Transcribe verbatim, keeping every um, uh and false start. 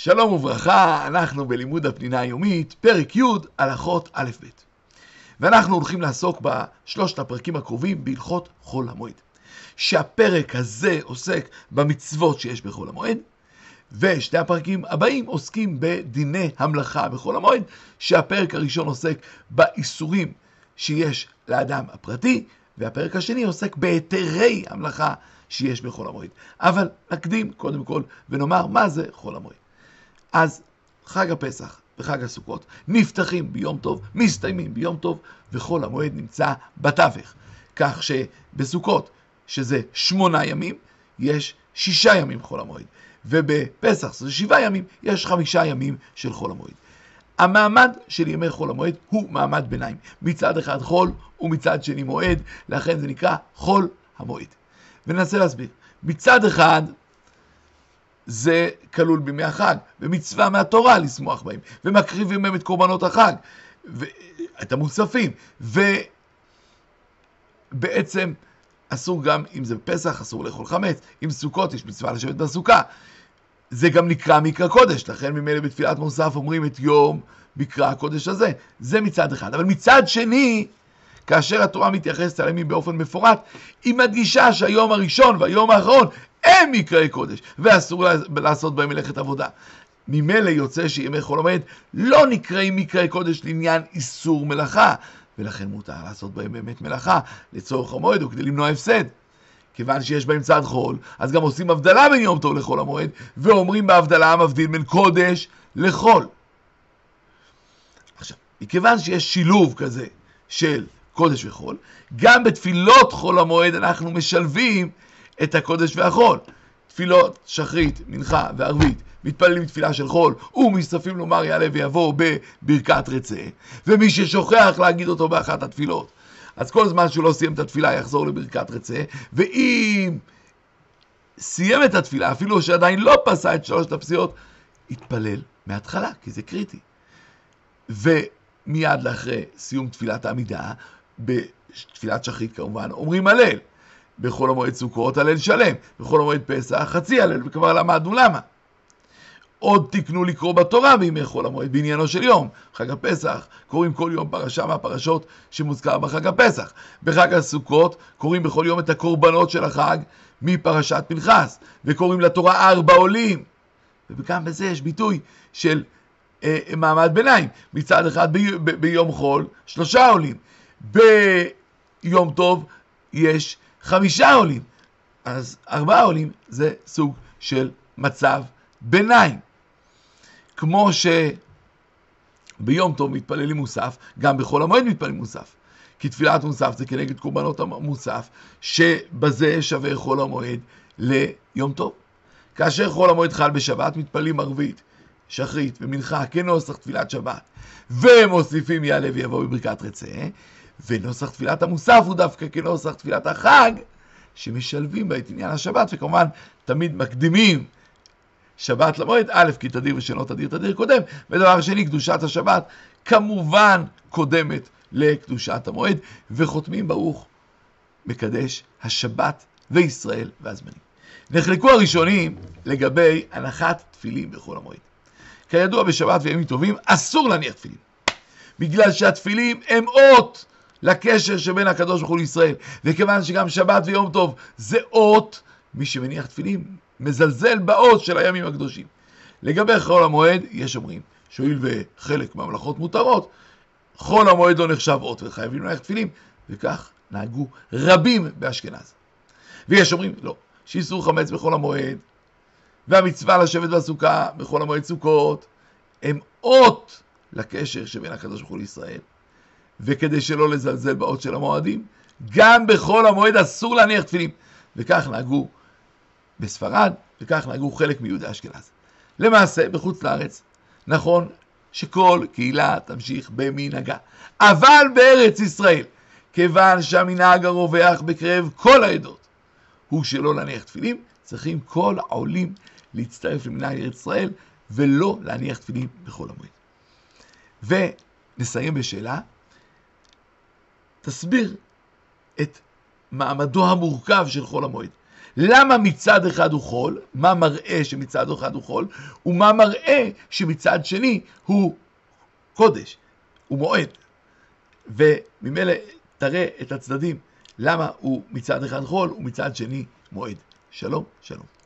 שלום וברכה, אנחנו בלימוד הפנינה היומית, פרק י' הלכות א' ב'. ואנחנו הולכים לעסוק בשלושת הפרקים הקרובים בהלכות חול המועד. שהפרק הזה עוסק במצוות שיש בחול המועד, ושתי הפרקים הבאים עוסקים בדיני המלאכה בחול המועד, שהפרק הראשון עוסק באיסורים שיש לאדם הפרטי, והפרק השני עוסק בהיתרי המלאכה שיש בחול המועד. אבל נקדים קודם כל ונאמר מה זה חול המועד. אז חג הפסח וחג הסוכות נפתחים ביום טוב, מסתיימים ביום טוב, וחול המועד נמצא בתווך. כך שבסוכות, שזה שמונה ימים, יש שישה ימים חול המועד. ובפסח, שזה שבעה ימים, יש חמישה ימים של חול המועד. המעמד של ימי חול המועד הוא מעמד ביניים. מצד אחד חול ומצד שני מועד, לכן זה נקרא חול המועד. וננסה להסביר. מצד אחד זה כלול בימי החג, ומצווה מהתורה לשמוח בהם, ומקריבים מהם את קורבנות החג, את המוספים, ובעצם אסור גם, אם זה פסח, אסור לאכול חמץ, אם סוכות, יש מצווה לשבת בסוכה. זה גם נקרא מקרא קודש, לכן ממילא בתפילת מוסף אומרים את יום מקרא הקודש הזה. זה מצד אחד, אבל מצד שני, כאשר התורה מתייחסת אליהם באופן מפורט, היא מדגישה שהיום הראשון והיום האחרון הם מקראי קודש, ואסור לעשות בהם מלאכת עבודה. ממילא יוצא שימי חול המועד לא נקראים מקראי קודש לעניין איסור מלאכה, ולכן מותר לעשות בהם באמת מלאכה לצורך המועד או כדי למנוע הפסד. כיוון שיש בהם צד חול, אז גם עושים הבדלה בין יום טוב לחול המועד, ואומרים בהבדלה המבדיל בין קודש לחול. עכשיו, מכיוון שיש שילוב כזה של קודש וחול, גם בתפילות חול המועד אנחנו משלבים את הקודש והחול. תפילות שחרית, מנחה וערבית, מתפללים תפילה של חול, ומסתפים לומר יעלה ויבוא בברכת רצה, ומי ששוכח להגיד אותו באחת התפילות, אז כל זמן שהוא לא סיים את התפילה יחזור לברכת רצה, ואם סיים את התפילה, אפילו שעדיין לא פסע את שלושת הפסיעות, יתפלל מההתחלה, כי זה קריטי. ומיד לאחרי סיום תפילת העמידה, בתפילת שחרית כמובן, אומרים הלל. בחול המועד סוכות הלל שלם, בחול המועד פסח חצי הלל, וכבר למדנו למה. עוד תקנו לקרוא בתורה בימי חול המועד, בעניינו של יום. חג הפסח קוראים כל יום פרשה מהפרשות שמוזכר בחג הפסח. בחג הסוכות קוראים בכל יום את הקורבנות של החג מפרשת פנחס, וקוראים לתורה ארבע עולים. וגם בזה יש ביטוי של אה, מעמד ביניים. מצד אחד ב, ב, ביום חול שלושה עולים, ביום טוב יש חמישה עולים, אז ארבעה עולים זה סוג של מצב ביניים. כמו שביום טוב מתפללים מוסף, גם בחול המועד מתפללים מוסף. כי תפילת מוסף זה כנגד קורבנות המוסף, שבזה שווה חול המועד ליום טוב. כאשר חול המועד חל בשבת, מתפללים ערבית, שחרית ומנחה כנוסח תפילת שבת, ומוסיפים יעלה ויבוא בברכת רצה, ונוסח תפילת המוסף הוא דווקא כנוסח תפילת החג, שמשלבים בה את עניין השבת, וכמובן תמיד מקדימים שבת למועד, א' כי תדיר ושלא תדיר תדיר קודם, ודבר שני, קדושת השבת כמובן קודמת לקדושת המועד, וחותמים ברוך מקדש השבת וישראל והזמנים. נחלקו הראשונים לגבי הנחת תפילים בחול המועד. כידוע בשבת וימים טובים אסור להניח תפילים, בגלל שהתפילים הם אות לקשר שבין הקדוש ברוך הוא לישראל. וכיוון שגם שבת ויום טוב זה אות, מי שמניח תפילים מזלזל באות של הימים הקדושים. לגבי חול המועד, יש אומרים, שואיל וחלק מהמלאכות מותרות, חול המועד לא נחשב אות וחייבים להניח תפילים, וכך נהגו רבים באשכנז. ויש אומרים, לא, שאיסור חמץ בחול המועד, והמצווה לשבת בסוכה בחול המועד סוכות, הם אות לקשר שבין הקדוש ברוך הוא לישראל, וכדי שלא לזלזל באות של המועדים, גם בחול המועד אסור להניח תפילים. וכך נהגו בספרד, וכך נהגו חלק מיהודי אשכנז. למעשה, בחוץ לארץ, נכון שכל קהילה תמשיך במנהגה, אבל בארץ ישראל, כיוון שהמנהג הרווח בקרב כל העדות, הוא שלא להניח תפילים, צריכים כל העולים להצטרף למנהג ארץ ישראל, ולא להניח תפילים בחול המועד. ונסיים בשאלה, תסביר את מעמדו המורכב של חול המועד. למה מצד אחד הוא חול? מה מראה שמצד אחד הוא חול? ומה מראה שמצד שני הוא קודש, הוא מועד? וממילא תראה את הצדדים, למה הוא מצד אחד חול ומצד שני מועד. שלום, שלום.